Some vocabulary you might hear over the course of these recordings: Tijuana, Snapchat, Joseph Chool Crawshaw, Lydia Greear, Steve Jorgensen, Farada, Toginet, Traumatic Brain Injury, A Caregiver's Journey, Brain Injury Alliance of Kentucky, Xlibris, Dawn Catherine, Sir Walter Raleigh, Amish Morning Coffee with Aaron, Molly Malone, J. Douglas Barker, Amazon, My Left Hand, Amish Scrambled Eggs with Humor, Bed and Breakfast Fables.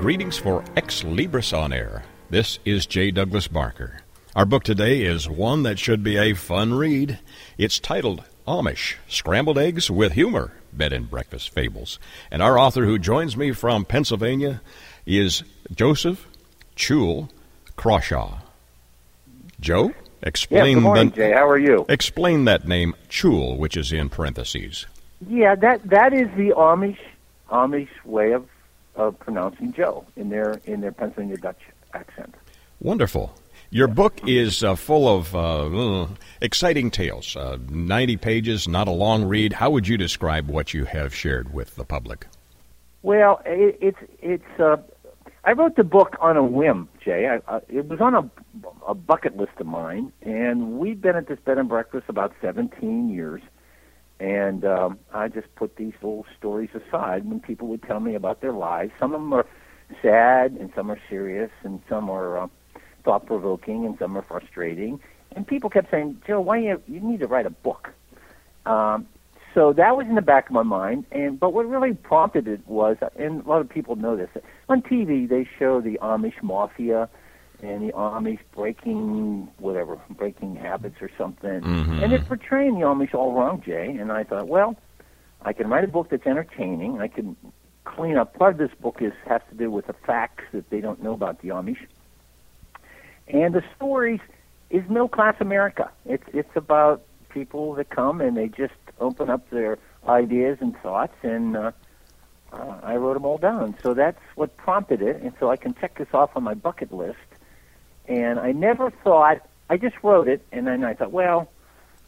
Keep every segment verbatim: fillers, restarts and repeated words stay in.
Greetings for Xlibris On Air. This is J. Douglas Barker. Our book today is one that should be a fun read. It's titled Amish Scrambled Eggs with Humor, Bed and Breakfast Fables. And our author who joins me from Pennsylvania is Joseph Chool Crawshaw. Joe, explain. Yeah, good morning, the, Jay. How are you? Explain that name, Chool, which is in parentheses. Yeah, that that is the Amish Amish way of, of pronouncing Joe in their in their Pennsylvania Dutch accent. Wonderful. Your book is uh, full of uh, exciting tales, uh, ninety pages, not a long read. How would you describe what you have shared with the public? Well, it, it's it's. Uh, I wrote the book on a whim, Jay. I, I, it was on a, a bucket list of mine, and we've been at this bed and breakfast about seventeen years, and um, I just put these little stories aside when people would tell me about their lives. Some of them are sad, and some are serious, and some are... Uh, thought-provoking, and some are frustrating. And people kept saying, Joe, why you you need to write a book? Um, so that was in the back of my mind. And But what really prompted it was, and a lot of people know this, on T V they show the Amish mafia and the Amish breaking whatever, breaking habits or something. Mm-hmm. And they're portraying the Amish all wrong, Jay. And I thought, well, I can write a book that's entertaining. I can clean up. Part of this book is has to do with the facts that they don't know about the Amish. And the stories is middle-class America. It's it's about people that come and they just open up their ideas and thoughts, and uh, uh, I wrote them all down. So that's what prompted it, and so I can check this off on my bucket list. And I never thought, I just wrote it, and then I thought, well,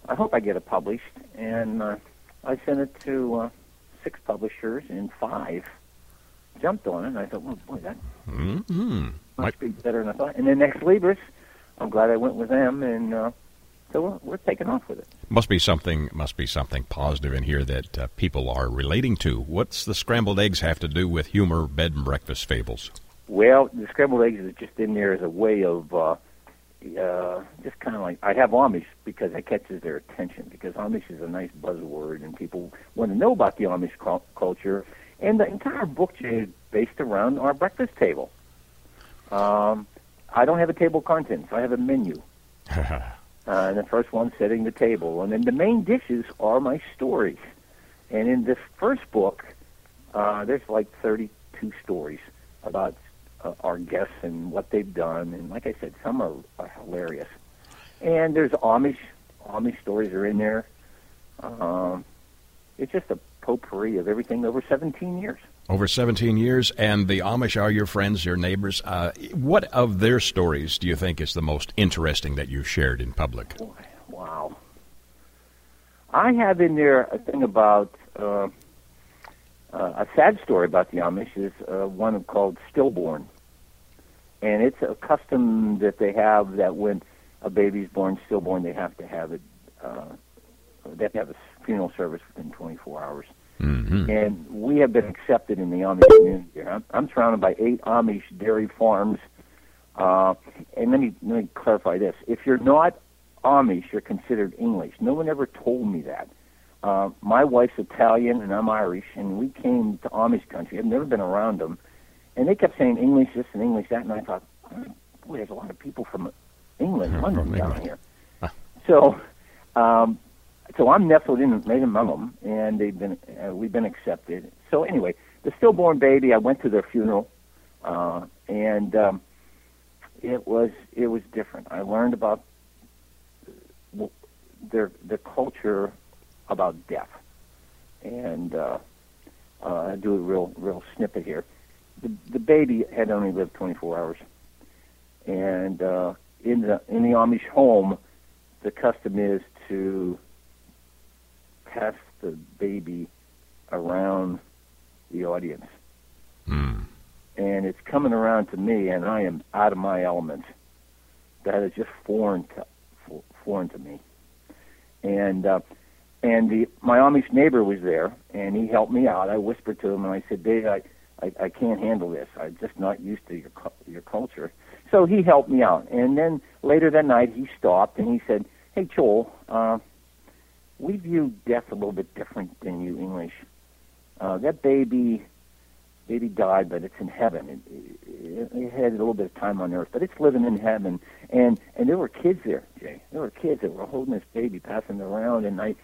I hope I get it published. And uh, I sent it to uh, six publishers, and five jumped on it, and I thought, well, boy, that... Mm-hmm. Must be better than I thought. And then Xlibris, I'm glad I went with them, and uh, so we're, we're taking off with it. Must be something, must be something positive in here that uh, people are relating to. What's the scrambled eggs have to do with humor, bed and breakfast fables? Well, the scrambled eggs is just in there as a way of uh, uh, just kind of like I have Amish because it catches their attention, because Amish is a nice buzzword, and people want to know about the Amish cu- culture. And the entire book is based around our breakfast table. Um, I don't have a table of contents. I have a menu. uh, and the first one's setting the table. And then the main dishes are my stories. And in this first book, uh, there's like thirty-two stories about uh, our guests and what they've done. And like I said, some are, are hilarious. And there's Amish. Amish stories are in there. Um, it's just a potpourri of everything over seventeen years. Over seventeen years, and the Amish are your friends, your neighbors. Uh, what of their stories do you think is the most interesting that you've shared in public? Wow. I have in there a thing about, uh, uh, a sad story about the Amish is uh, one called Stillborn. And it's a custom that they have that when a baby's born stillborn, they have to have it, uh, they have to have a funeral service within twenty-four hours. Mm-hmm. And we have been accepted in the Amish community here. I'm, I'm surrounded by eight Amish dairy farms. Uh, and let me, let me clarify this. If you're not Amish, you're considered English. No one ever told me that. Uh, my wife's Italian, and I'm Irish, and we came to Amish country. I've never been around them. And they kept saying English this and English that, and I thought, boy, there's a lot of people from England, London, down here. Huh. So... Um, So I'm nestled in right among them, and they've been uh, we've been accepted. So anyway, the stillborn baby, I went to their funeral, uh, and um, it was it was different. I learned about their the culture about death, and uh, uh, I'll do a real real snippet here. The, the baby had only lived twenty-four hours, and uh, in the in the Amish home, the custom is to pass the baby around the audience. Mm. and it's coming around to me, and I am out of my element. That is just foreign to, foreign to me. And uh, and the my Amish neighbor was there, and he helped me out. I whispered to him, and I said, Dave, I, I, I can't handle this. I'm just not used to your your culture. So he helped me out. And then later that night, he stopped, and he said, hey, Chool, uh, we view death a little bit different than you English. Uh, that baby baby died, but it's in heaven. It, it, it had a little bit of time on earth, but it's living in heaven. And and there were kids there, Jay. There were kids that were holding this baby, passing it around, and I,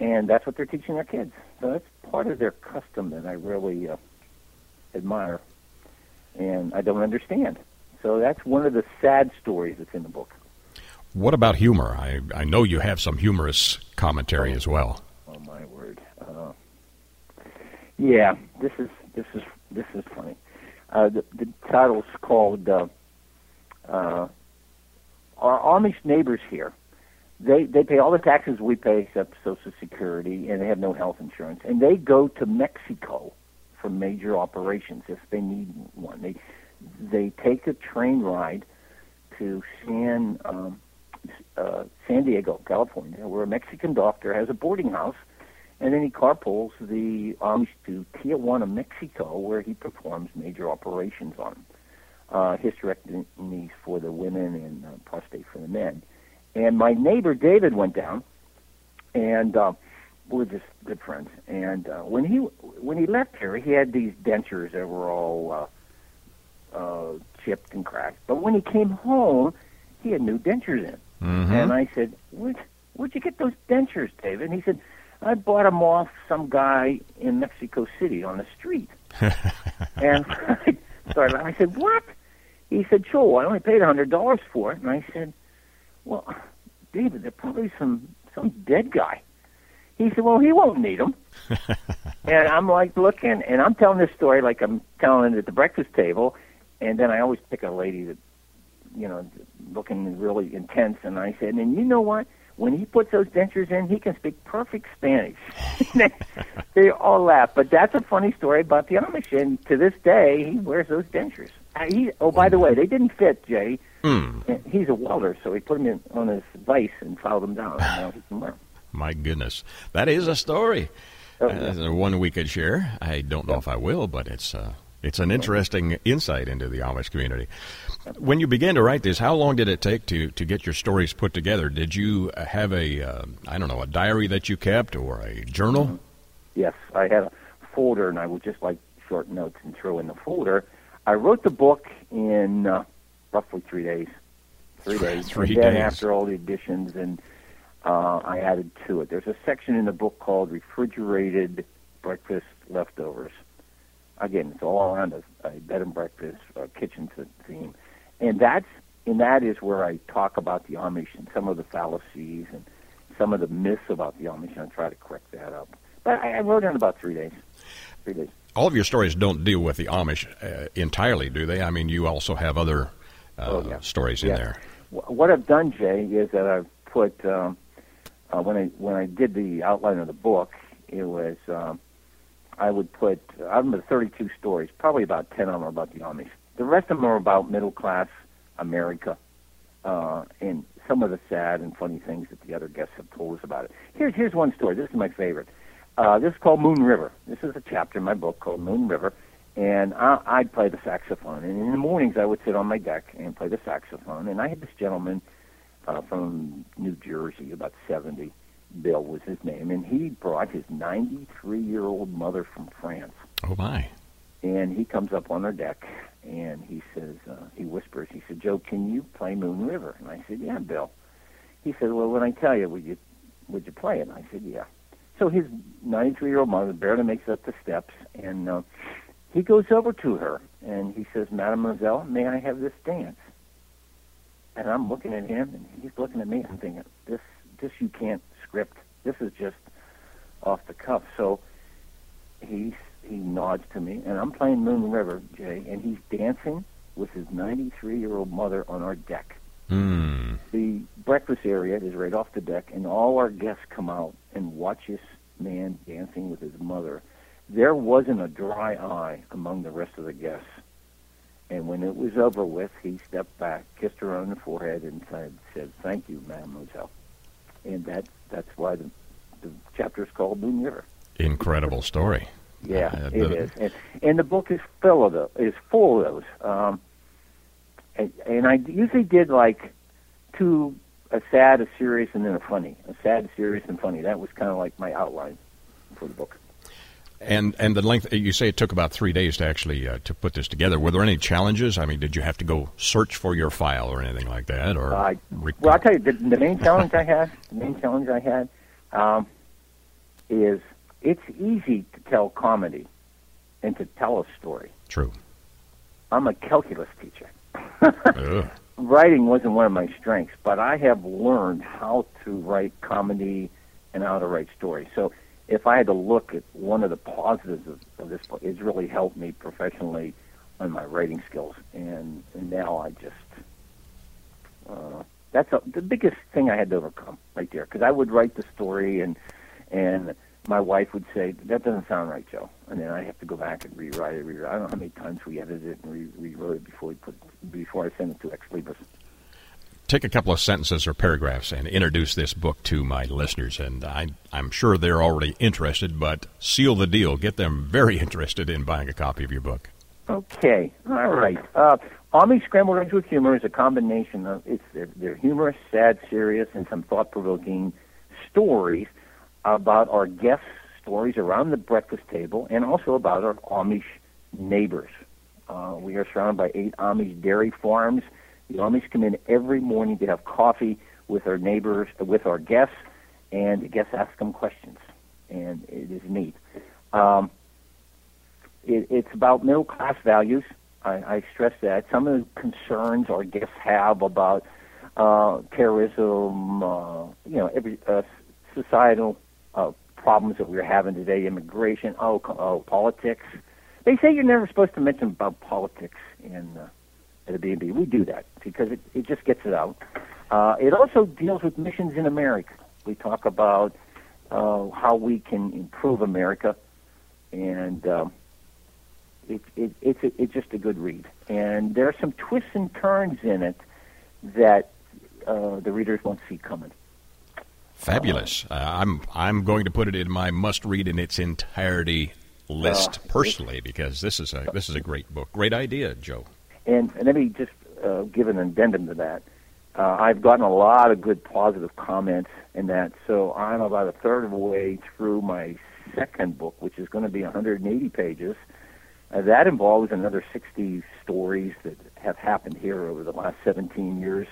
and that's what they're teaching their kids. So that's part of their custom that I really uh, admire, and I don't understand. So that's one of the sad stories that's in the book. What about humor? I, I know you have some humorous commentary as well. Oh, my word. Uh, yeah, this is this is, this is funny. Uh, the, the title's called uh, uh, Our Amish Neighbors Here. They, they pay all the taxes we pay except Social Security, and they have no health insurance. And they go to Mexico for major operations if they need one. They they take a train ride to San... Um, Uh, San Diego, California, where a Mexican doctor has a boarding house, and then he carpools the Amish to Tijuana, Mexico, where he performs major operations on them. Uh, hysterectomies for the women and uh, prostate for the men. And my neighbor David went down, and uh, we're just good friends. And uh, when he when he left here, he had these dentures that were all uh, uh, chipped and cracked. But when he came home, he had new dentures in. Mm-hmm. And I said, Where, where'd you get those dentures, David? And he said, I bought them off some guy in Mexico City on the street. And I started, I said, what? He said, Chool, I only paid one hundred dollars for it. And I said, well, David, they're probably some, some dead guy. He said, well, he won't need them. And I'm like looking, and I'm telling this story like I'm telling it at the breakfast table, and then I always pick a lady that, you know, looking really intense, and I said, and you know what? When he puts those dentures in, he can speak perfect Spanish. They all laugh, but that's a funny story about the Amish, and to this day, he wears those dentures. He, oh, by the way, they didn't fit, Jay. Mm. He's a welder, so he put them in, on his vise and filed them down. And now he can wear them. My goodness. That is a story. Oh, uh, yeah. One we could share. I don't know if I will, but it's... Uh... It's an interesting insight into the Amish community. When you began to write this, how long did it take to, to get your stories put together? Did you have a, uh, I don't know, a diary that you kept or a journal? Yes, I had a folder, and I would just like short notes and throw in the folder. I wrote the book in uh, roughly three days. Three days. Three and then days. After all the additions, and uh, I added to it. There's a section in the book called Refrigerated Breakfast Leftovers. Again, it's all around a, a bed and breakfast uh, kitchen theme, and that's and that is where I talk about the Amish and some of the fallacies and some of the myths about the Amish, and I try to correct that up. But I, I wrote it in about three days. Three days. All of your stories don't deal with the Amish uh, entirely, do they? I mean, you also have other uh, oh, yeah. stories yeah. in there. What I've done, Jay, is that I've put um, uh, when I when I did the outline of the book, it was. Um, I would put, out of the thirty-two stories, probably about ten of them are about the Amish. The rest of them are about middle-class America uh, and some of the sad and funny things that the other guests have told us about it. Here's here's one story. This is my favorite. Uh, this is called Moon River. This is a chapter in my book called Moon River, and I, I'd play the saxophone. And in the mornings, I would sit on my deck and play the saxophone. And I had this gentleman uh, from New Jersey, about seventy, Bill was his name, and he brought his ninety-three-year-old mother from France. Oh, my. And he comes up on her deck, and he says, uh, he whispers, he said, Joe, can you play Moon River? And I said, yeah, Bill. He said, well, when I tell you, would you would you play it? And I said, yeah. So his ninety-three-year-old mother barely makes up the steps, and uh, he goes over to her, and he says, Mademoiselle, may I have this dance? And I'm looking at him, and he's looking at me, and I'm thinking, this, this you can't. Ripped. This is just off the cuff. So he he nods to me, and I'm playing Moon River, Jay, and he's dancing with his ninety-three-year-old mother on our deck. Mm. The breakfast area is right off the deck, and all our guests come out and watch this man dancing with his mother. there wasn't a dry eye among the rest of the guests. And when it was over with, he stepped back, kissed her on the forehead, and said, said thank you, mademoiselle. And that, that's why the, the chapter is called Moon River. Incredible story. Yeah, uh, it the... is. And, and the book is full of those. It's full of those. Um, and, and I usually did, like, two, a sad, a serious, and then a funny. A sad, serious, and funny. That was kind of like my outline for the book. And and the length, you say it took about three days to actually uh, to put this together. Were there any challenges? I mean, did you have to go search for your file or anything like that? Or uh, well, I'll tell you, the, the main challenge I had, the main challenge I had um, is it's easy to tell comedy and to tell a story. True. I'm a calculus teacher. uh. Writing wasn't one of my strengths, but I have learned how to write comedy and how to write stories. So if I had to look at one of the positives of, of this book, it's really helped me professionally on my writing skills. And, and now I just, uh, that's a, the biggest thing I had to overcome right there. Because I would write the story, and and my wife would say, that doesn't sound right, Joe. And then I'd have to go back and rewrite it. Rewrite. I don't know how many times we edited it and re- rewrote it before, we put, before I sent it to Xlibris. Take a couple of sentences or paragraphs and introduce this book to my listeners, and I, I'm sure they're already interested, but seal the deal. Get them very interested in buying a copy of your book. Okay. All right. Uh, Amish Scrambled Eggs with Humor is a combination of, it's they're, they're humorous, sad, serious, and some thought-provoking stories about our guests' stories around the breakfast table and also about our Amish neighbors. Uh, we are surrounded by eight Amish dairy farms. The Amish come in every morning to have coffee with our neighbors, with our guests, and the guests ask them questions, and it is neat. Um, it, it's about middle-class values. I, I stress that. Some of the concerns our guests have about uh, terrorism, uh, you know, every uh, societal uh, problems that we're having today, immigration, oh, oh, politics. They say you're never supposed to mention about politics in uh, at a B and B. We do that because it, it just gets it out. Uh, it also deals with missions in America. We talk about uh, how we can improve America, and um, it, it, it's it's just a good read. And there are some twists and turns in it that uh, the readers won't see coming. Fabulous! Uh, I'm I'm going to put it in my must-read in its entirety list uh, personally because this is a this is a great book. Great idea, Joe. And, and let me just uh, give an addendum to that. Uh, I've gotten a lot of good positive comments in that, so I'm about a third of the way through my second book, which is going to be one hundred eighty pages. Uh, that involves another sixty stories that have happened here over the last seventeen years,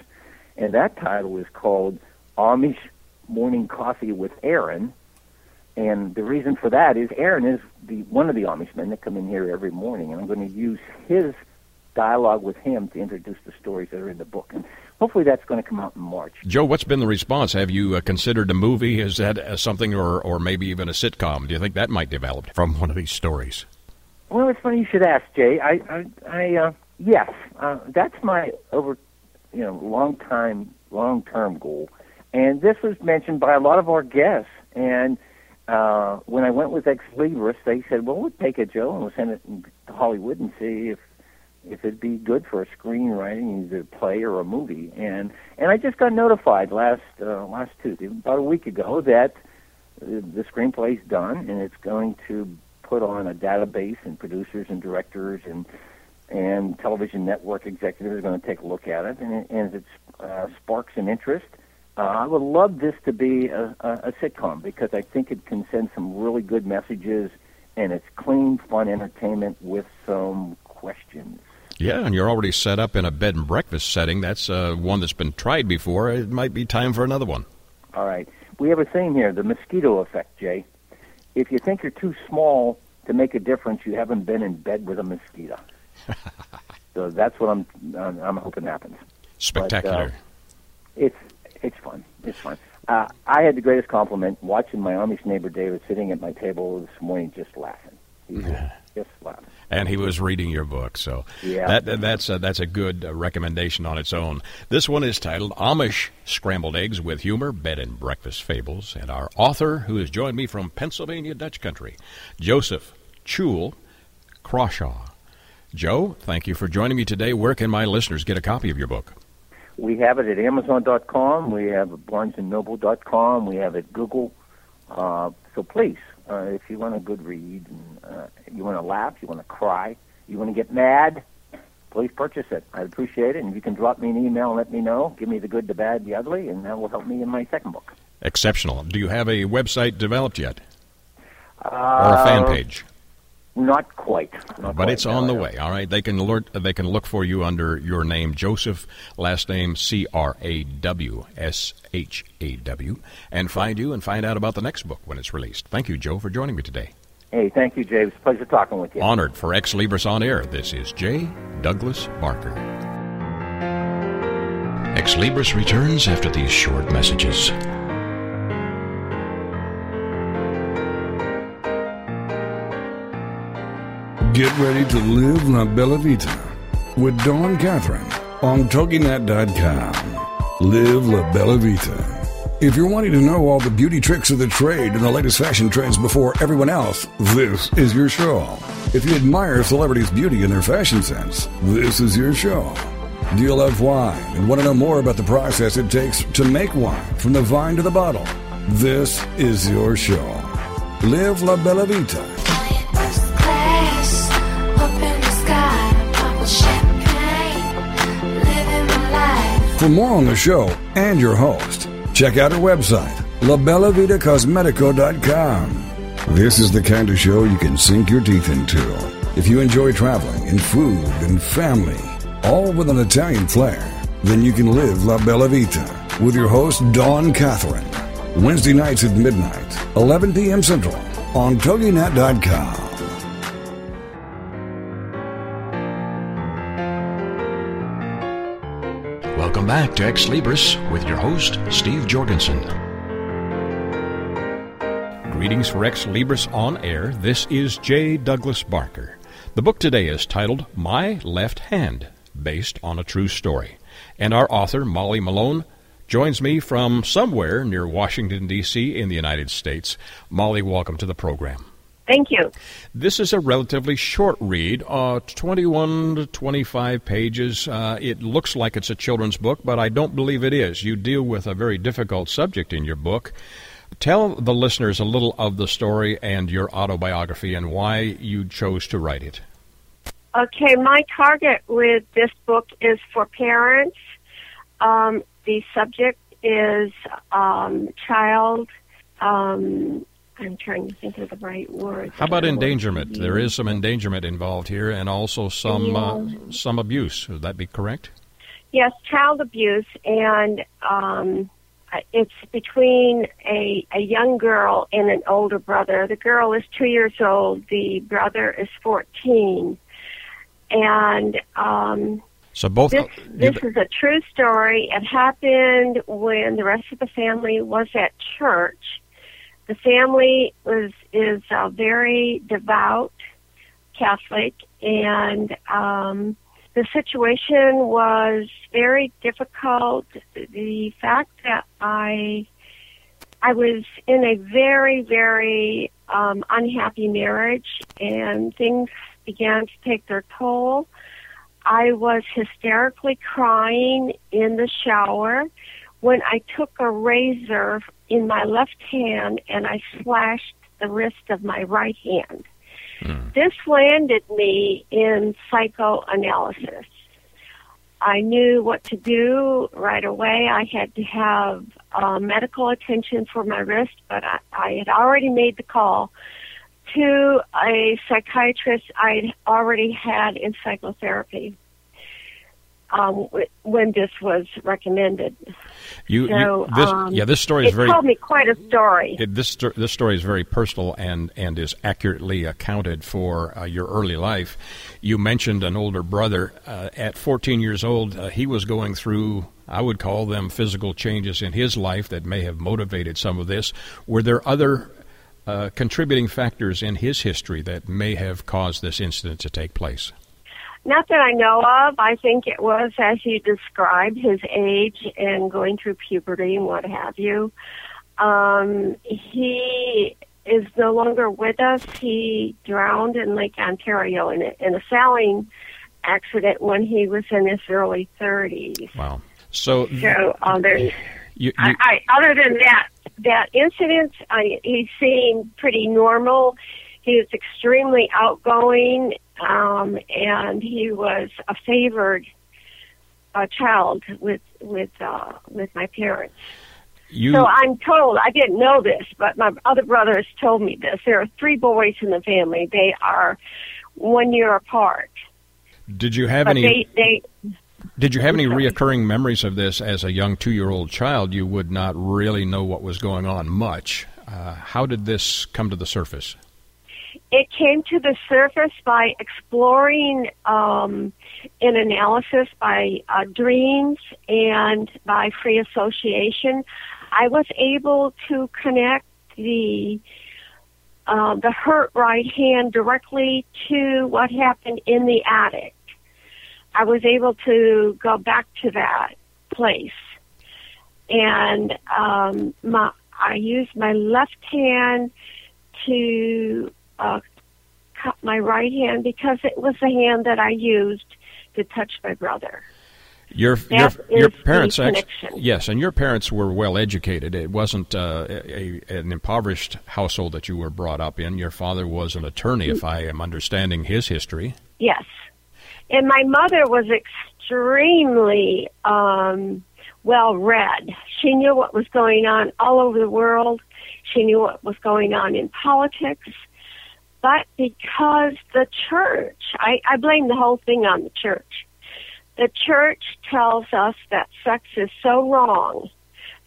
and that title is called Amish Morning Coffee with Aaron, and the reason for that is Aaron is the one of the Amish men that come in here every morning, and I'm going to use his dialogue with him to introduce the stories that are in the book, and hopefully that's going to come out in March. Joe, what's been the response? Have you uh, considered a movie? Is that uh, something, or or maybe even a sitcom? Do you think that might develop from one of these stories? Well, it's funny you should ask, Jay. I, I, I uh, yes, uh, that's my over, you know, long time, long term goal, and this was mentioned by a lot of our guests. And uh, when I went with Xlibris, they said, "Well, we'll take it, Joe, and we'll send it to Hollywood and see if." if it'd be good for a screenwriting, either a play or a movie. And and I just got notified last uh, last Tuesday, about a week ago, that the screenplay's done, and it's going to put on a database, and producers and directors and and television network executives are going to take a look at it. And, and if it uh, sparks an interest, uh, I would love this to be a, a, a sitcom, because I think it can send some really good messages, and it's clean, fun entertainment with some questions. Yeah, and you're already set up in a bed and breakfast setting. That's uh, one that's been tried before. It might be time for another one. All right. We have a thing here, the mosquito effect, Jay. If you think you're too small to make a difference, you haven't been in bed with a mosquito. So that's what I'm I'm hoping happens. Spectacular. But, uh, it's, it's fun. It's fun. Uh, I had the greatest compliment watching my Amish neighbor David sitting at my table this morning just laughing. Yeah. Just laughing. And he was reading your book, so yeah. that that's a, that's a good recommendation on its own. This one is titled Amish Scrambled Eggs with Humor, Bed and Breakfast Fables, and our author, who has joined me from Pennsylvania Dutch Country, Joseph Chool Crawshaw. Joe, thank you for joining me today. Where can my listeners get a copy of your book? We have it at Amazon dot com. We have at Barnes and Noble dot com. We have it at Google. Uh, so please, uh, if you want a good read, and, uh, you want to laugh, you want to cry, you want to get mad, please purchase it. I appreciate it. And you can drop me an email and let me know. Give me the good, the bad, the ugly, and that will help me in my second book. Exceptional. Do you have a website developed yet? Uh, or a fan page? Not quite. Not but quite, it's no, on the way. All right. They can alert, they can look for you under your name, Joseph, last name C R A W S H A W, and find you and find out about the next book when it's released. Thank you, Joe, for joining me today. Hey, thank you, Jay. It was a pleasure talking with you. Honored. For Xlibris On Air, this is J. Douglas Barker. Xlibris returns after these short messages. Get ready to live La Bella Vita with Dawn Catherine on Toginet dot com. Live La Bella Vita. If you're wanting to know all the beauty tricks of the trade and the latest fashion trends before everyone else, this is your show. If you admire celebrities' beauty and their fashion sense, this is your show. Do you love wine and want to know more about the process it takes to make wine from the vine to the bottle? This is your show. Live La Bella Vita. For more on the show and your host, check out her website, La Bella Vita Cosmetico dot com. This is the kind of show you can sink your teeth into. If you enjoy traveling and food and family, all with an Italian flair, then you can live La Bella Vita with your host, Dawn Catherine. Wednesday nights at midnight, eleven p.m. Central, on Toginet dot com. Welcome back to Xlibris with your host, Steve Jorgensen. Greetings for Xlibris On Air. This is J. Douglas Barker. The book today is titled My Left Hand, based on a true story. And our author, Molly Malone, joins me from somewhere near Washington, D C in the United States. Molly, welcome to the program. Thank you. This is a relatively short read, uh, twenty-one to twenty-five pages. Uh, it looks like it's a children's book, but I don't believe it is. You deal with a very difficult subject in your book. Tell the listeners a little of the story and your autobiography and why you chose to write it. Okay, my target with this book is for parents. Um, the subject is um, child... Um, I'm trying to think of the right word. How about endangerment? There is some endangerment involved here and also some yeah. uh, some abuse. Would that be correct? Yes, child abuse. And um, it's between a, a young girl and an older brother. The girl is two years old. The brother is fourteen. And um, so both this, this is a true story. It happened when the rest of the family was at church. The family was, is uh, very devout Catholic, and um, the situation was very difficult. The fact that I I was in a very, very um, unhappy marriage, and things began to take their toll. I was hysterically crying in the shower when I took a razor in my left hand and I slashed the wrist of my right hand. Mm. This landed me in psychoanalysis. I knew what to do right away. I had to have uh, medical attention for my wrist, but I, I had already made the call to a psychiatrist I'd already had in psychotherapy. Um, when this was recommended. You, so, you, this, um, yeah, this story is very... It told me quite a story. It, this, this story is very personal and, and is accurately accounted for uh, your early life. You mentioned an older brother. Uh, at fourteen years old, uh, he was going through, I would call them physical changes in his life that may have motivated some of this. Were there other uh, contributing factors in his history that may have caused this incident to take place? Not that I know of. I think it was, as you described, his age and going through puberty and what have you. Um, he is no longer with us. He drowned in Lake Ontario in a, in a sailing accident when he was in his early thirties. Wow. So, so uh, there's, you, you, I, I, other than that, that incident, I, he seemed pretty normal. He was extremely outgoing, um, and he was a favored uh, child with with uh, with my parents. You... So I'm told, I didn't know this, but my other brothers told me this. There are three boys in the family. They are one year apart. Did you have but any? They, they... Did you have any reoccurring memories of this as a young two-year-old child? You would not really know what was going on much. Uh, how did this come to the surface? It came to the surface by exploring um, an analysis by uh, dreams and by free association. I was able to connect the uh, the hurt right hand directly to what happened in the attic. I was able to go back to that place, and um, my, I used my left hand to uh, cut my right hand because it was the hand that I used to touch my brother. Your your, your parents, actually, yes, and your parents were well educated. It wasn't uh, a, a, an impoverished household that you were brought up in. Your father was an attorney, if I am understanding his history. Yes. And my mother was extremely um, well-read. She knew what was going on all over the world. She knew what was going on in politics. But because the church, I, I blame the whole thing on the church. The church tells us that sex is so wrong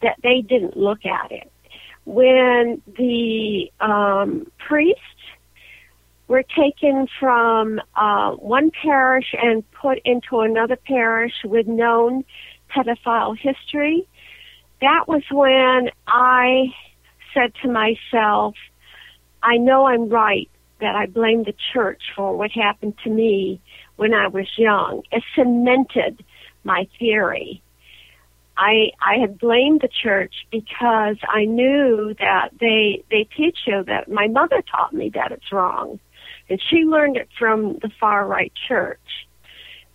that they didn't look at it. When the um, priest, were taken from uh, one parish and put into another parish with known pedophile history. That was when I said to myself, I know I'm right that I blame the church for what happened to me when I was young. It cemented my theory. I I had blamed the church because I knew that they they teach you that my mother taught me that it's wrong. And she learned it from the far-right church.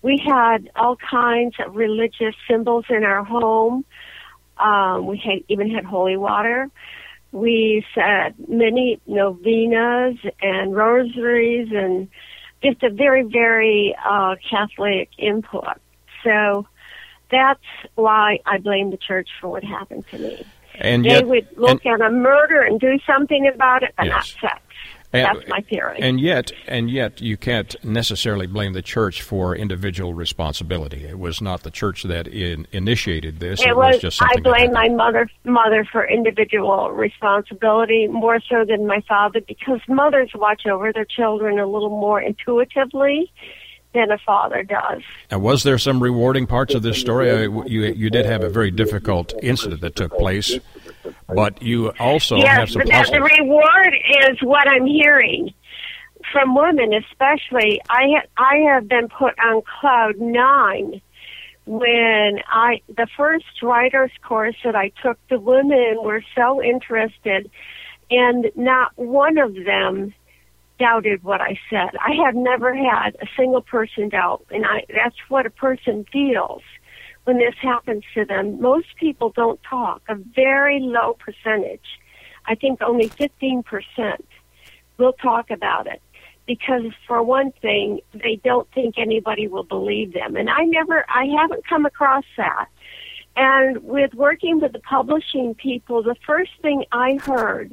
We had all kinds of religious symbols in our home. Um, we had even had holy water. We said many novenas and rosaries and just a very, very uh, Catholic input. So that's why I blame the church for what happened to me. And They yet, would look and, at a murder and do something about it, but yes. not sex. And, That's my theory. And yet, and yet, you can't necessarily blame the church for individual responsibility. It was not the church that in, initiated this. It, it was, was just something. I blame my mother mother for individual responsibility more so than my father because mothers watch over their children a little more intuitively than a father does. And was there some rewarding parts of this story? You you did have a very difficult incident that took place. But you also yes, have some Yes, the reward is what I'm hearing from women, especially. I ha- I have been put on cloud nine when I the first writer's course that I took. The women were so interested, and not one of them doubted what I said. I have never had a single person doubt, and I, that's what a person feels. When this happens to them, most people don't talk, a very low percentage. I think only fifteen percent will talk about it because, for one thing, they don't think anybody will believe them. And I never, I haven't come across that. And with working with the publishing people, the first thing I heard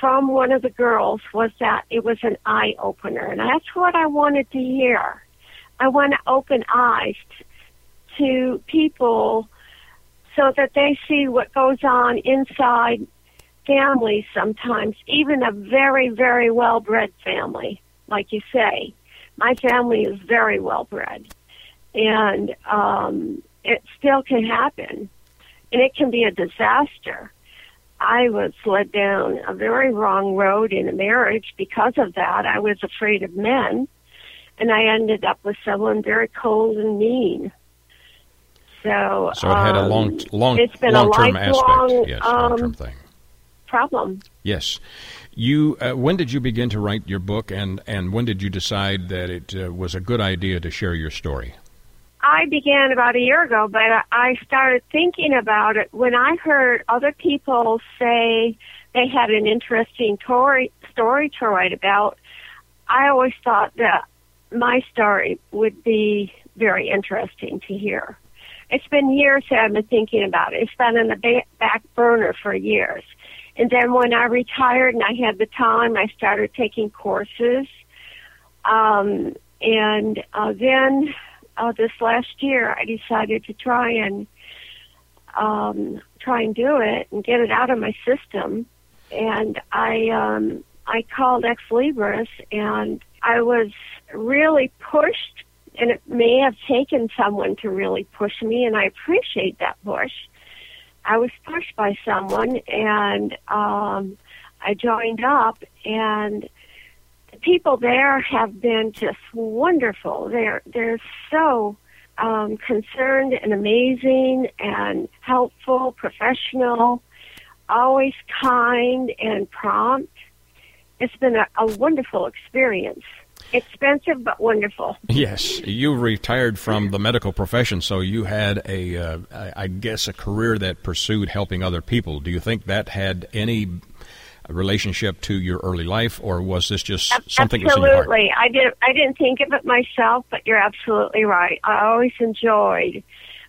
from one of the girls was that it was an eye-opener. And that's what I wanted to hear. I want to open eyes to to people so that they see what goes on inside families sometimes, even a very, very well-bred family, like you say. My family is very well-bred, and um, it still can happen, and it can be a disaster. I was led down a very wrong road in a marriage because of that. I was afraid of men, and I ended up with someone very cold and mean. So, so it had a long, long, um, long-term long aspect, yes, um, long-term thing. Problem. Yes, You, uh, when did you begin to write your book, and, and when did you decide that it uh, was a good idea to share your story? I began about a year ago, but I started thinking about it when I heard other people say they had an interesting story, story to write about. I always thought that my story would be very interesting to hear. It's been years that I've been thinking about it. It's been on the back burner for years. And then when I retired and I had the time, I started taking courses. Um, and uh, then uh, this last year, I decided to try and um, try and do it and get it out of my system. And I um, I called Xlibris, and I was really pushed. And it may have taken someone to really push me, and I appreciate that push. I was pushed by someone, and um, I joined up, and the people there have been just wonderful. They're, they're so um, concerned and amazing and helpful, professional, always kind and prompt. It's been a, a wonderful experience. Expensive, but wonderful. Yes. You retired from the medical profession, so you had a, uh, I guess, a career that pursued helping other people. Do you think that had any relationship to your early life, or was this just something that was in your heart? Absolutely. I didn't, I didn't think of it myself, but you're absolutely right. I always enjoyed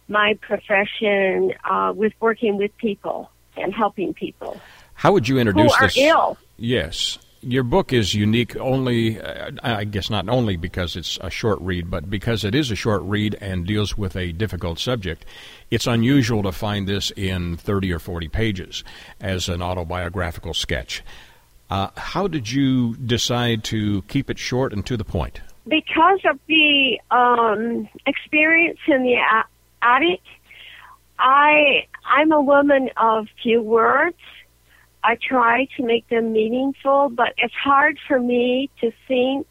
my profession uh, with working with people and helping people. How would you introduce this? Who are ill. Yes. Your book is unique only, uh, I guess not only because it's a short read, but because it is a short read and deals with a difficult subject. It's unusual to find this in thirty or forty pages as an autobiographical sketch. Uh, how did you decide to keep it short and to the point? Because of the um, experience in the attic, I, I'm a woman of few words. I try to make them meaningful, but it's hard for me to think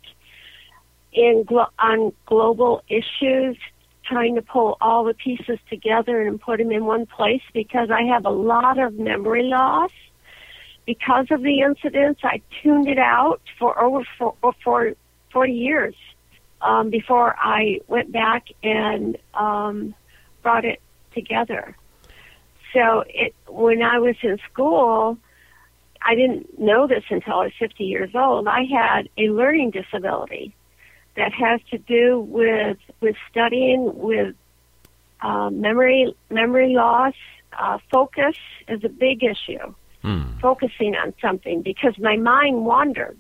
in glo- on global issues, trying to pull all the pieces together and put them in one place, because I have a lot of memory loss. Because of the incidents, I tuned it out for over for, for forty years um, before I went back and um, brought it together. So it, when I was in school, I didn't know this until I was fifty years old. I had a learning disability that has to do with with studying, with uh, memory memory loss. Uh, focus is a big issue, hmm. focusing on something, because my mind wandered.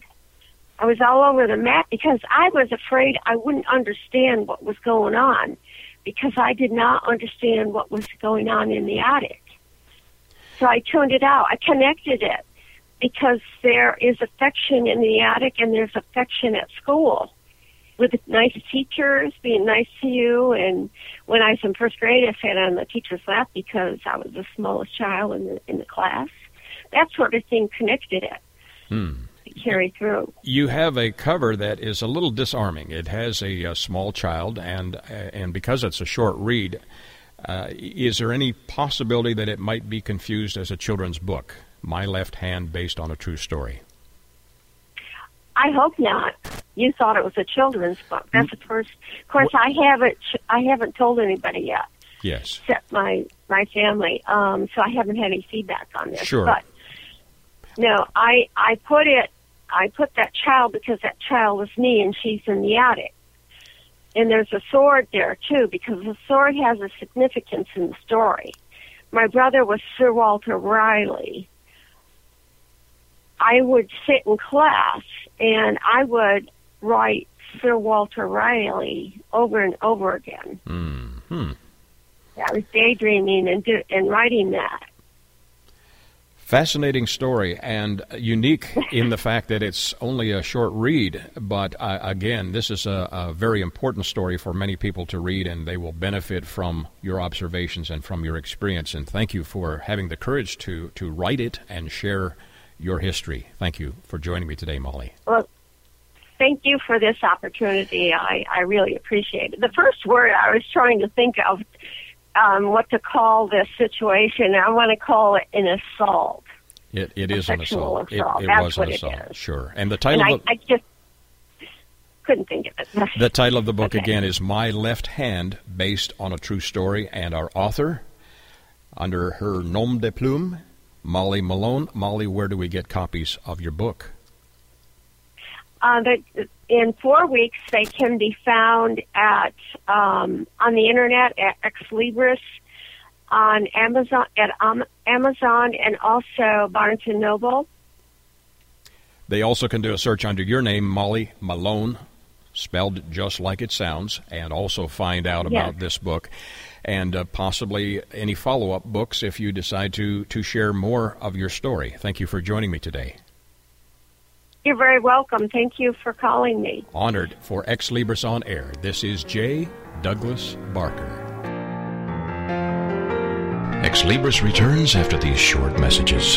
I was all over the map because I was afraid I wouldn't understand what was going on, because I did not understand what was going on in the attic. So I tuned it out. I connected it, because there is affection in the attic and there's affection at school with nice teachers being nice to you. And when I was in first grade, I sat on the teacher's lap because I was the smallest child in the, in the class. That sort of thing connected it. Hmm. Carry through. You have a cover that is a little disarming. It has a, a small child, and and because it's a short read, uh, is there any possibility that it might be confused as a children's book? My Left Hand, based on a true story. I hope not. You thought it was a children's book. That's the first. Of course, I haven't. I haven't told anybody yet. Yes. Except my my family. Um, so I haven't had any feedback on this. Sure. But no, I I put it. I put that child because that child was me, and she's in the attic. And there's a sword there, too, because the sword has a significance in the story. My brother was Sir Walter Raleigh. I would sit in class, and I would write Sir Walter Raleigh over and over again. Mm-hmm. I was daydreaming and, do, and writing that. Fascinating story, and unique in the fact that it's only a short read, but uh, again, this is a, a very important story for many people to read, and they will benefit from your observations and from your experience. And thank you for having the courage to, to write it and share your history. Thank you for joining me today, Molly. Well, thank you for this opportunity. I, I really appreciate it. The first word I was trying to think of, Um, what to call this situation. I want to call it an assault. It it is an assault. assault. It, it That's was what an assault. It is. Sure. And the title and of I, I just couldn't think of it. The title of the book okay. again is My Left Hand, based on a true story, and our author, under her nom de plume, Molly Malone. Molly, where do we get copies of your book? Uh, in four weeks, they can be found at um, on the internet at Xlibris, on Amazon at um, Amazon, and also Barnes and Noble. They also can do a search under your name, Molly Malone, spelled just like it sounds, and also find out about yes. this book, and uh, possibly any follow-up books if you decide to to share more of your story. Thank you for joining me today. You're very welcome. Thank you for calling me. Honored. For Xlibris On Air, this is J. Douglas Barker. Xlibris returns after these short messages.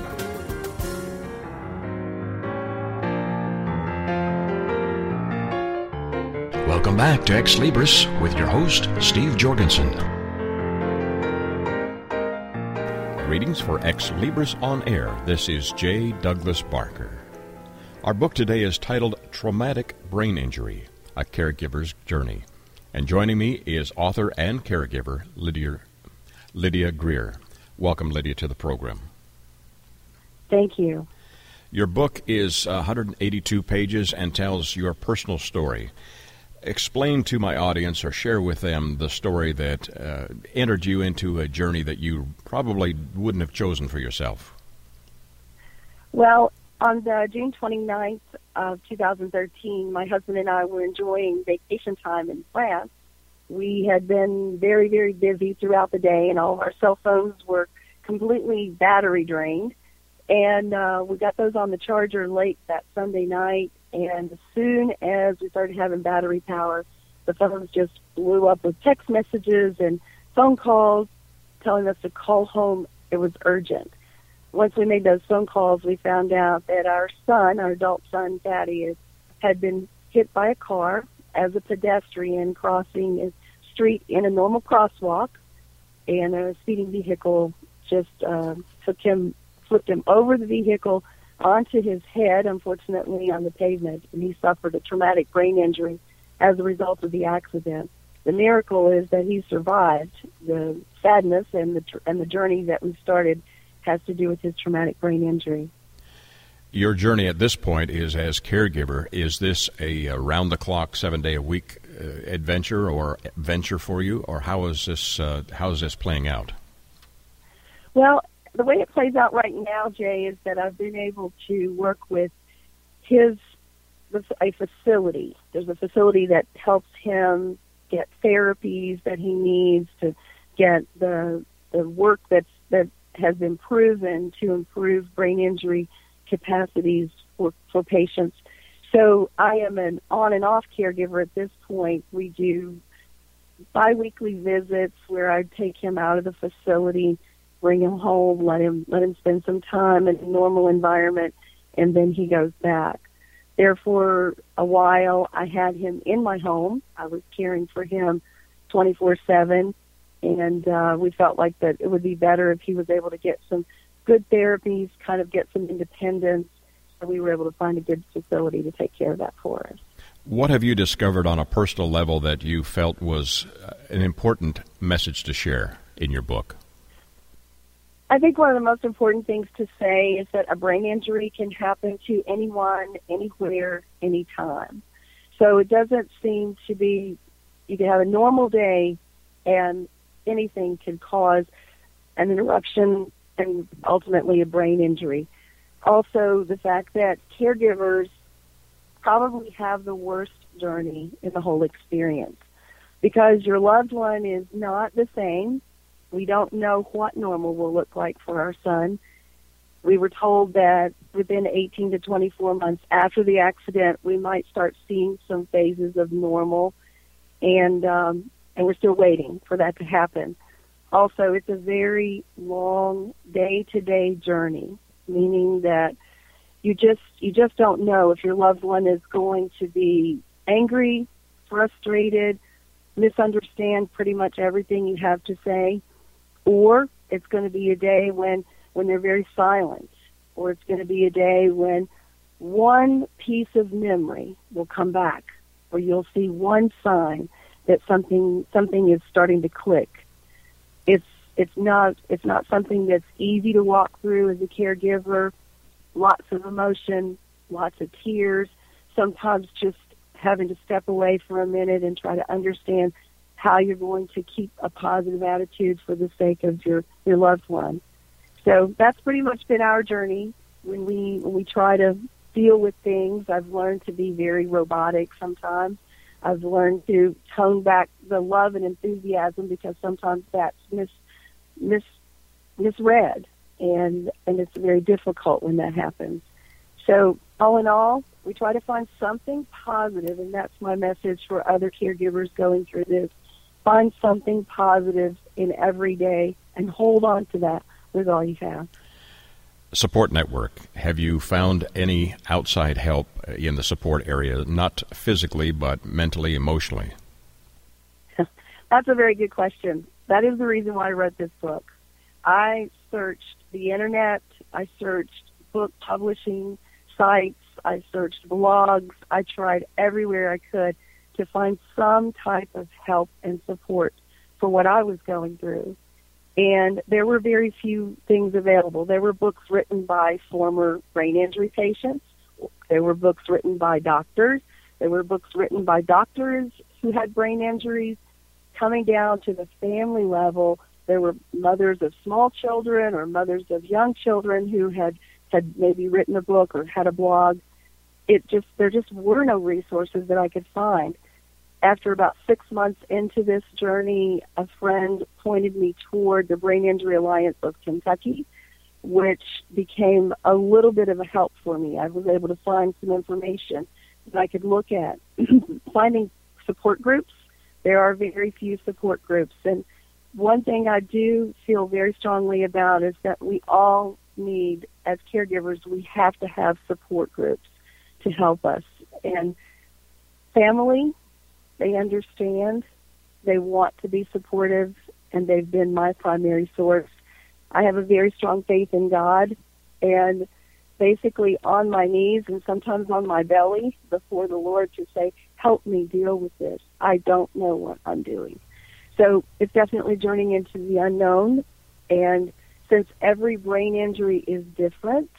Welcome back to Xlibris with your host, Steve Jorgensen. Greetings for Xlibris On Air. This is J. Douglas Barker. Our book today is titled Traumatic Brain Injury, A Caregiver's Journey. And joining me is author and caregiver, Lydia, Lydia Greear. Welcome, Lydia, to the program. Thank you. Your book is one hundred eighty-two pages and tells your personal story. Explain to my audience or share with them the story that uh, entered you into a journey that you probably wouldn't have chosen for yourself. Well, on the June twenty-ninth of two thousand thirteen, my husband and I were enjoying vacation time in France. We had been very, very busy throughout the day, and all of our cell phones were completely battery drained. And uh, we got those on the charger late that Sunday night. And as soon as we started having battery power, the phones just blew up with text messages and phone calls telling us to call home. It was urgent. Once we made those phone calls, we found out that our son, our adult son, Thaddeus, had been hit by a car as a pedestrian crossing a street in a normal crosswalk. And a speeding vehicle just uh, took him, flipped him over the vehicle onto his head, unfortunately, on the pavement, and he suffered a traumatic brain injury as a result of the accident. The miracle is that he survived. The sadness and the and the journey that we started has to do with his traumatic brain injury. Your journey at this point is as caregiver. Is this a round-the-clock, seven-day-a-week uh, adventure or venture for you, or how is this uh, how is this playing out? Well, the way it plays out right now, Jay, is that I've been able to work with his a facility. There's a facility that helps him get therapies that he needs to get the the work that's, that has been proven to improve brain injury capacities for, for patients. So I am an on and off caregiver at this point. We do biweekly visits where I take him out of the facility, bring him home, let him let him spend some time in a normal environment, and then he goes back. There for a while, I had him in my home. I was caring for him twenty-four seven, and uh, we felt like that it would be better if he was able to get some good therapies, kind of get some independence, so we were able to find a good facility to take care of that for us. what have you discovered on a personal level that you felt was an important message to share in your book? I think one of the most important things to say is that a brain injury can happen to anyone, anywhere, anytime. So it doesn't seem to be, you can have a normal day and anything can cause an interruption and ultimately a brain injury. Also, the fact that caregivers probably have the worst journey in the whole experience because your loved one is not the same. We don't know what normal will look like for our son. We were told that within eighteen to twenty-four months after the accident, we might start seeing some phases of normal, and um, and we're still waiting for that to happen. Also, it's a very long day-to-day journey, meaning that you just you just don't know if your loved one is going to be angry, frustrated, misunderstand pretty much everything you have to say, or it's going to be a day when, when they're very silent, or it's going to be a day when one piece of memory will come back, or you'll see one sign that something something is starting to click. It's it's not it's not something that's easy to walk through as a caregiver. Lots of emotion, lots of tears, sometimes just having to step away for a minute and try to understand how you're going to keep a positive attitude for the sake of your, your loved one. So that's pretty much been our journey. When we when we try to deal with things, I've learned to be very robotic sometimes. I've learned to tone back the love and enthusiasm because sometimes that's mis, mis, misread, and, and it's very difficult when that happens. So all in all, we try to find something positive, and that's my message for other caregivers going through this. Find something positive in every day and hold on to that with all you have. Support network. Have you found any outside help in the support area, not physically but mentally, emotionally? That's a very good question. That is the reason why I wrote this book. I searched the internet. I searched book publishing sites. I searched blogs. I tried everywhere I could to find some type of help and support for what I was going through. And there were very few things available. There were books written by former brain injury patients. There were books written by doctors. There were books written by doctors who had brain injuries. Coming down to the family level, there were mothers of small children or mothers of young children who had had maybe written a book or had a blog. It just, there just were no resources that I could find. After about six months into this journey, a friend pointed me toward the Brain Injury Alliance of Kentucky, which became a little bit of a help for me. I was able to find some information that I could look at. Finding support groups, there are very few support groups. And one thing I do feel very strongly about is that we all need, as caregivers, we have to have support groups to help us. And family, they understand, they want to be supportive, and they've been my primary source. I have a very strong faith in God, and basically on my knees and sometimes on my belly before the Lord to say, help me deal with this. I don't know what I'm doing. So it's definitely journeying into the unknown, and since every brain injury is different,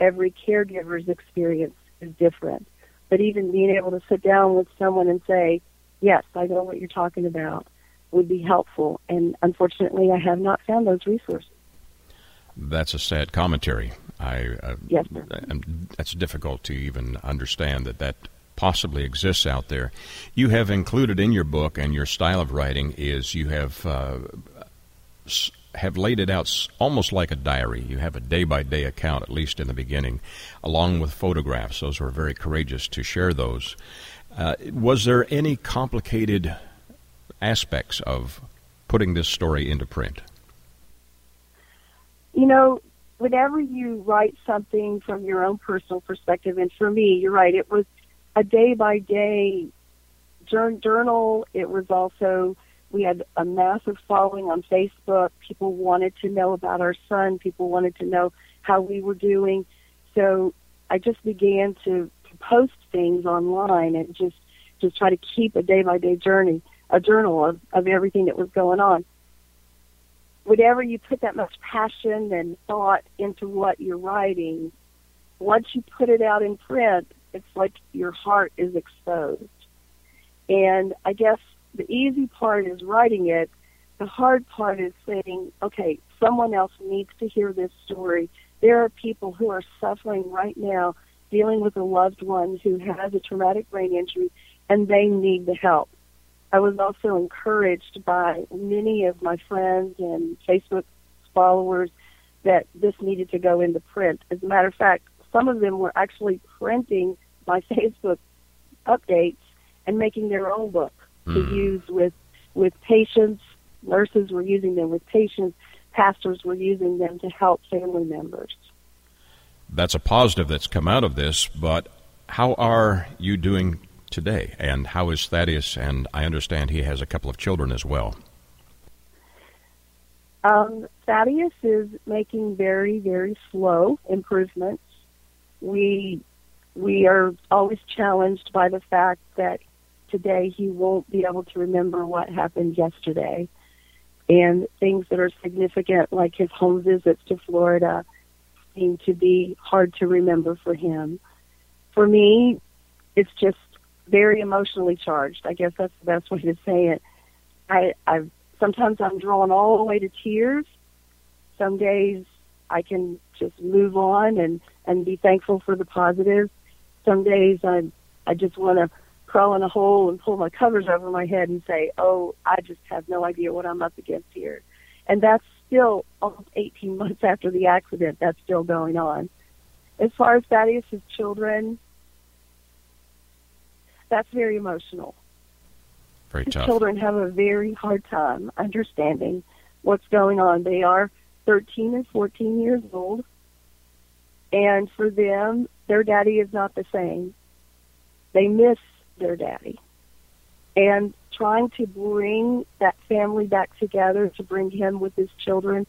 every caregiver's experience is different. But even being able to sit down with someone and say, yes, I know what you're talking about, would be helpful. And unfortunately, I have not found those resources. That's a sad commentary. I, I, yes, sir. I, I'm, that's difficult to even understand that that possibly exists out there. You have included in your book, and your style of writing is you have... Uh, s- have laid it out almost like a diary. You have a day-by-day account, at least in the beginning, along with photographs. Those were very courageous to share those. Uh, was there any complicated aspects of putting this story into print? You know, whenever you write something from your own personal perspective, and for me, you're right, it was a day-by-day journal. It was also... we had a massive following on Facebook. People wanted to know about our son. People wanted to know how we were doing. So I just began to, to post things online and just, just try to keep a day-by-day journey, a journal of, of everything that was going on. Whenever you put that much passion and thought into what you're writing, once you put it out in print, it's like your heart is exposed. And I guess the easy part is writing it. The hard part is saying, okay, someone else needs to hear this story. There are people who are suffering right now, dealing with a loved one who has a traumatic brain injury, and they need the help. I was also encouraged by many of my friends and Facebook followers that this needed to go into print. As a matter of fact, some of them were actually printing my Facebook updates and making their own book mm. to use with, with patients. Nurses were using them with patients. Pastors were using them to help family members. That's a positive that's come out of this, but how are you doing today? And how is Thaddeus? And I understand he has a couple of children as well. Um, Thaddeus is making very, very slow improvements. We we are always challenged by the fact that today he won't be able to remember what happened yesterday. And things that are significant, like his home visits to Florida, seem to be hard to remember for him. For me, it's just very emotionally charged. I guess that's the best way to say it. I I've, sometimes I'm drawn all the way to tears. Some days I can just move on and, and be thankful for the positives. Some days I I just want to crawl in a hole and pull my covers over my head and say, oh, I just have no idea what I'm up against here. And that's still almost eighteen months after the accident. That's still going on. As far as Thaddeus' children, that's very emotional. Very tough. His children have a very hard time understanding what's going on. They are thirteen and fourteen years old, and for them, their daddy is not the same. They miss their daddy. And trying to bring that family back together, to bring him with his children,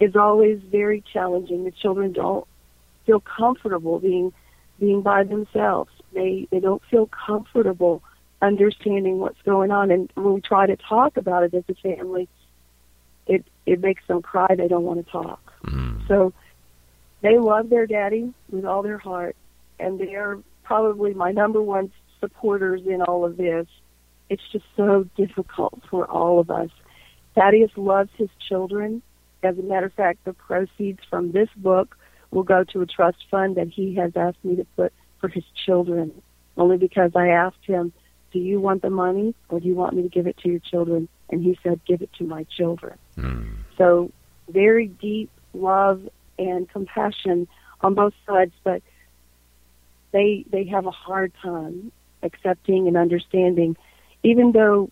is always very challenging. The children don't feel comfortable being being by themselves. They they don't feel comfortable understanding what's going on. And when we try to talk about it as a family, it, it makes them cry. They don't want to talk. Mm. So they love their daddy with all their heart, and they are probably my number one supporters in all of this. It's just so difficult for all of us. Thaddeus loves his children. As a matter of fact, the proceeds from this book will go to a trust fund that he has asked me to put for his children, only because I asked him, do you want the money or do you want me to give it to your children? And he said, give it to my children. Mm. So very deep love and compassion on both sides, but they they have a hard time accepting and understanding, even though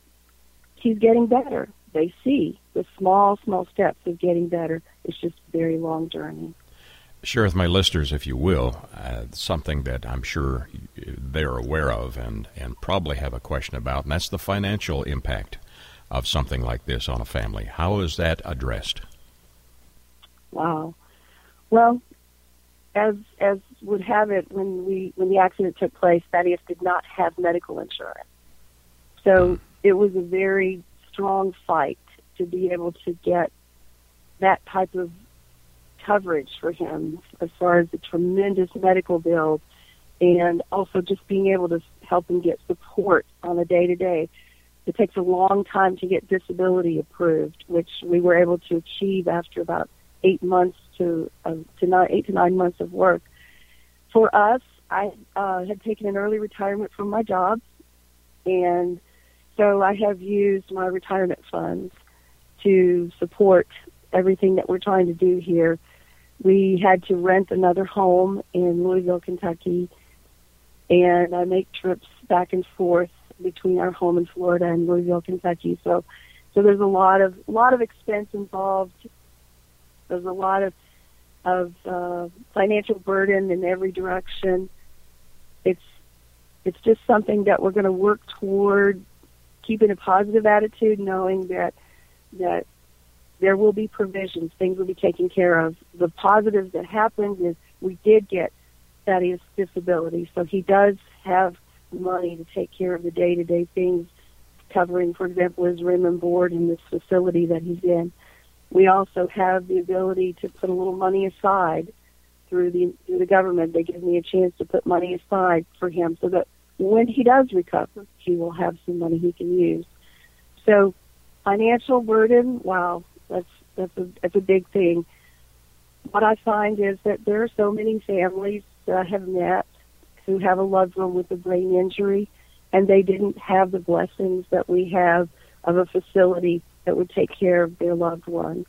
he's getting better. They see the small, small steps of getting better. It's just a very long journey. Share with my listeners, if you will, uh, something that I'm sure they're aware of and, and probably have a question about, and that's the financial impact of something like this on a family. How is that addressed? Wow. Well, as as would have it, when we when the accident took place, Thaddeus did not have medical insurance. So it was a very strong fight to be able to get that type of coverage for him, as far as the tremendous medical bills, and also just being able to help him get support on a day-to-day. It takes a long time to get disability approved, which we were able to achieve after about eight months to, uh, to nine, eight to nine months of work. For us, I uh, had taken an early retirement from my job, and so I have used my retirement funds to support everything that we're trying to do here. We had to rent another home in Louisville, Kentucky, and I make trips back and forth between our home in Florida and Louisville, Kentucky. So, so there's a lot of lot of expense involved. There's a lot of of uh, financial burden in every direction. It's it's just something that we're going to work toward, keeping a positive attitude, knowing that that there will be provisions, things will be taken care of. The positives that happened is we did get at his disability. So he does have money to take care of the day-to-day things, covering, for example, his room and board in this facility that he's in. We also have the ability to put a little money aside through the through the government. They give me a chance to put money aside for him so that when he does recover, he will have some money he can use. So financial burden, wow, that's that's a, that's a big thing. What I find is that there are so many families that I have met who have a loved one with a brain injury, and they didn't have the blessings that we have of a facility that would take care of their loved one.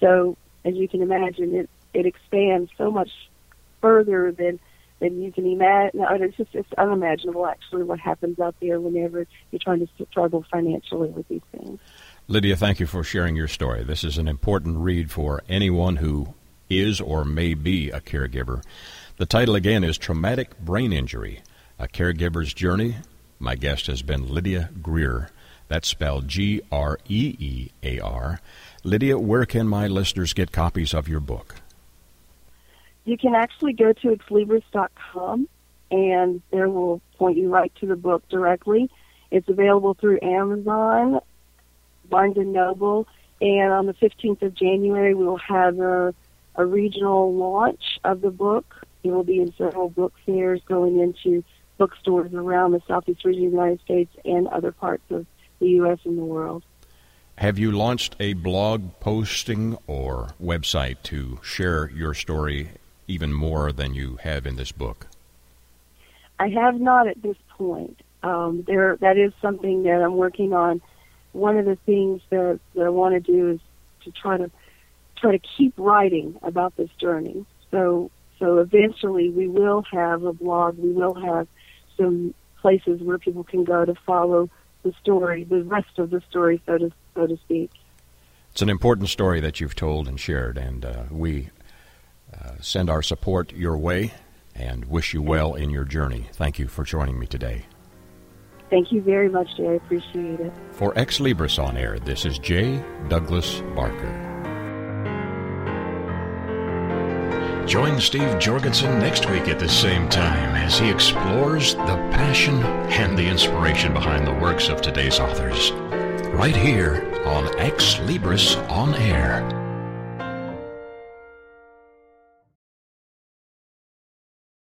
So, as you can imagine, it, it expands so much further than, than you can imagine. No, it's just it's unimaginable, actually, what happens out there whenever you're trying to struggle financially with these things. Lydia, thank you for sharing your story. This is an important read for anyone who is or may be a caregiver. The title, again, is Traumatic Brain Injury, A Caregiver's Journey. My guest has been Lydia Greear. That's spelled G R E E A R. Lydia, where can my listeners get copies of your book? You can actually go to Xlibris dot com, and there will point you right to the book directly. It's available through Amazon, Barnes and Noble, and on the fifteenth of January, we will have a, a regional launch of the book. It will be in several book fairs going into bookstores around the southeast region of the United States and other parts of the U S and the world. Have you launched a blog posting or website to share your story even more than you have in this book? I have not at this point. Um, there, that is something that I'm working on. One of the things that, that I want to do is to try to try to keep writing about this journey. So, so eventually we will have a blog. We will have some places where people can go to follow the story, the rest of the story, so to so to speak. It's an important story that you've told and shared, and uh, we uh, send our support your way and wish you well in your journey. Thank you for joining me today. Thank you very much, Jay. I appreciate it. For Ex Libris On Air, this is J. Douglas Barker. Join Steve Jorgensen next week at the same time as he explores the passion and the inspiration behind the works of today's authors. Right here on Ex Libris On Air.